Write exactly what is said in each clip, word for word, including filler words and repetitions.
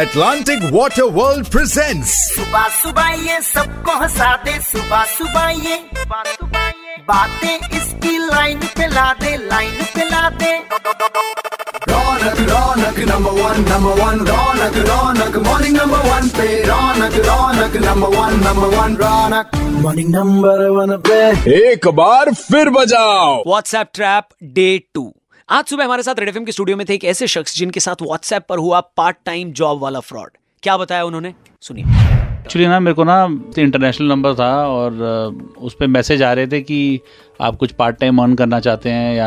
Atlantic Water World presents सुबह सुबह ये सबको हंसा दे, सुबह सुबह ये बातें इसकी लाइन पे ला दे, लाइन पे ला दे। Raunak Raunak number one, number one Raunak Raunak morning number one पे Raunak Raunak number one, number one Raunak morning number one पे एक बार फिर बजाओ। WhatsApp trap day two. आज सुबह हमारे साथ रेड एफएम के स्टूडियो में थे एक ऐसे शख्स जिनके साथ व्हाट्सएप पर हुआ पार्ट टाइम जॉब वाला फ्रॉड। क्या बताया उन्होंने, सुनिए। एक्चुअली ना मेरे को ना इंटरनेशनल नंबर था और उस पर मैसेज आ रहे थे कि आप कुछ पार्ट टाइम अर्न करना चाहते हैं या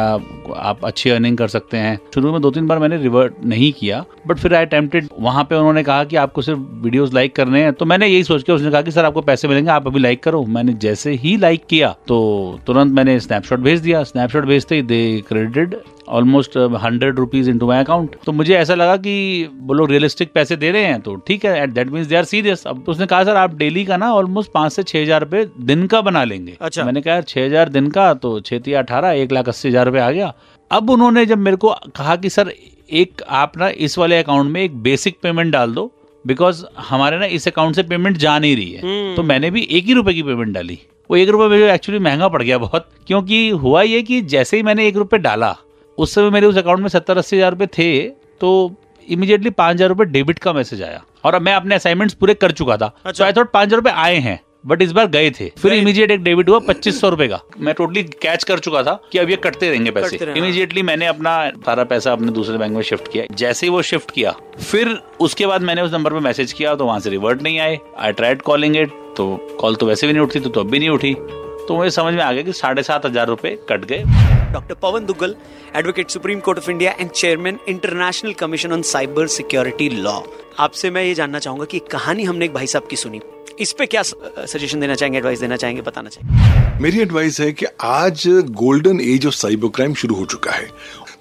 आप अच्छी अर्निंग कर सकते हैं। शुरू में दो तीन बार मैंने रिवर्ट नहीं किया, बट फिर आई अटेम्प्टेड। वहाँ पे उन्होंने कहा कि आपको सिर्फ वीडियोस लाइक करने हैं, तो मैंने यही सोच के उसने कहा कि सर आपको पैसे मिलेंगे, आप अभी लाइक करो। मैंने जैसे ही लाइक किया तो तुरंत मैंने स्नैपशॉट भेज दिया। स्नैपशॉट भेजते ही they credited almost hundred rupees in to my account. तो मुझे ऐसा लगा कि वो लोग रियलिस्टिक पैसे दे रहे हैं, तो ठीक है, at that means they are serious. अब उसने कहा सर आप डेली का ना ऑलमोस्ट पाँच से छः हजार रुपये दिन का बना लेंगे। अच्छा, मैंने कहा छः हजार दिन का तो छेती अठारह, एक लाख अस्सी हजार रुपये आ गया। अब उन्होंने जब मेरे को कहा कि सर एक आप ना इस वाले अकाउंट में एक बेसिक पेमेंट डाल दो, बिकॉज हमारे ना इस अकाउंट से पेमेंट जा नहीं रही है, तो मैंने भी एक ही रुपए की पेमेंट डाली। वो एक रुपये मुझे एक्चुअली महंगा पड़ गया बहुत, क्योंकि हुआ ये कि जैसे ही मैंने एक रुपये डाला उस समय मेरे उस अकाउंट में सत्तर अस्सी हजार रुपये थे, तो इमीडिएटली पाँच हजार रुपये डेबिट का मैसेज आया। और अब मैं अपने असाइनमेंट्स पूरे कर चुका था, सो आई थॉट पाँच हजार रुपये आए हैं, बट इस बार गए थे। फिर इमीडिएट एक डेबिट हुआ पच्चीस सौ रुपए का। मैं टोटली कैच कर चुका था कि अब ये कटते रहेंगे पैसे। इमीडिएटली मैंने अपना सारा पैसा अपने दूसरे बैंक में शिफ्ट किया। जैसे ही वो शिफ्ट किया, फिर उसके बाद मैंने उस नंबर पे मैसेज किया तो वहां से रिवर्ट नहीं आए। आई ट्राइड कॉलिंग इट, तो कॉल तो वैसे भी नहीं उठती, तो, तो अब भी नहीं उठी। तो मुझे समझ में आ गया कि साढ़े सात हजार रुपए कट गए। Doctor Pavan Duggal, advocate supreme court of India and chairman international commission on cyber security law. आपसे मैं ये जानना चाहूंगा कि कहानी हमने एक भाई साहब की सुनी, इस पे क्या सजेशन देना चाहेंगे, एडवाइस देना चाहेंगे, बताना चाहेंगे। मेरी एडवाइस है कि आज golden age of cyber crime शुरू हो चुका है,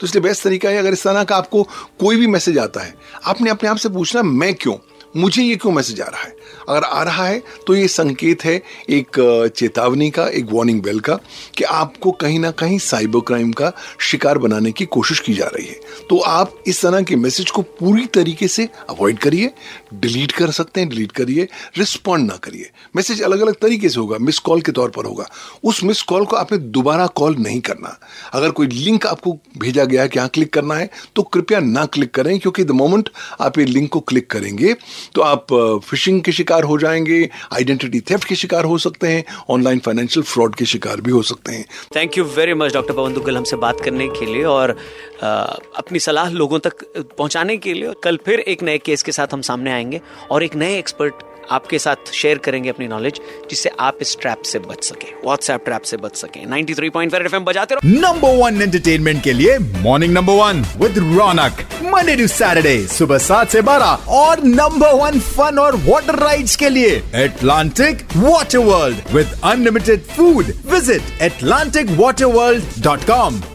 तो इसलिए बेस्ट तरीका है, अगर इस तरह का आपको कोई भी मैसेज आता है, आपने अपने आप से पूछना मैं क्यों, मुझे ये क्यों मैसेज आ रहा है। अगर आ रहा है तो ये संकेत है एक चेतावनी का, एक वार्निंग बेल का, कि आपको कहीं ना कहीं साइबर क्राइम का शिकार बनाने की कोशिश की जा रही है। तो आप इस तरह के मैसेज को पूरी तरीके से अवॉइड करिए। डिलीट कर सकते हैं, डिलीट करिए, रिस्पॉन्ड ना करिए। मैसेज अलग अलग तरीके से होगा, मिस कॉल के तौर पर होगा। उस मिस कॉल को आपने दोबारा कॉल नहीं करना। अगर कोई लिंक आपको भेजा गया है कि यहाँ क्लिक करना है, तो कृपया ना क्लिक करें, क्योंकि द मोमेंट आप ये लिंक को क्लिक करेंगे तो आप फिशिंग के शिकार हो जाएंगे, आइडेंटिटी थेफ्ट के शिकार हो सकते हैं, ऑनलाइन फाइनेंशियल फ्रॉड के शिकार भी हो सकते हैं। Thank you very much doctor Pavan Duggal, हमसे बात करने के लिए और आ, अपनी सलाह लोगों तक पहुंचाने के लिए। कल फिर एक नए केस के साथ हम सामने आएंगे और एक नए एक्सपर्ट आपके साथ शेयर करेंगे अपनी नॉलेज, जिससे आप इस ट्रैप से बच सके, व्हाट्सएप ट्रैप से बच सके। तिरानवे पॉइंट चार एफएम बजाते रहो। नंबर वन एंटरटेनमेंट के लिए morning number one with Raunak, Monday to Saturday सुबह सात से बारह। और नंबर वन फन और वाटर राइड्स के लिए Atlantic water world with unlimited food. Visit atlantic water world dot com।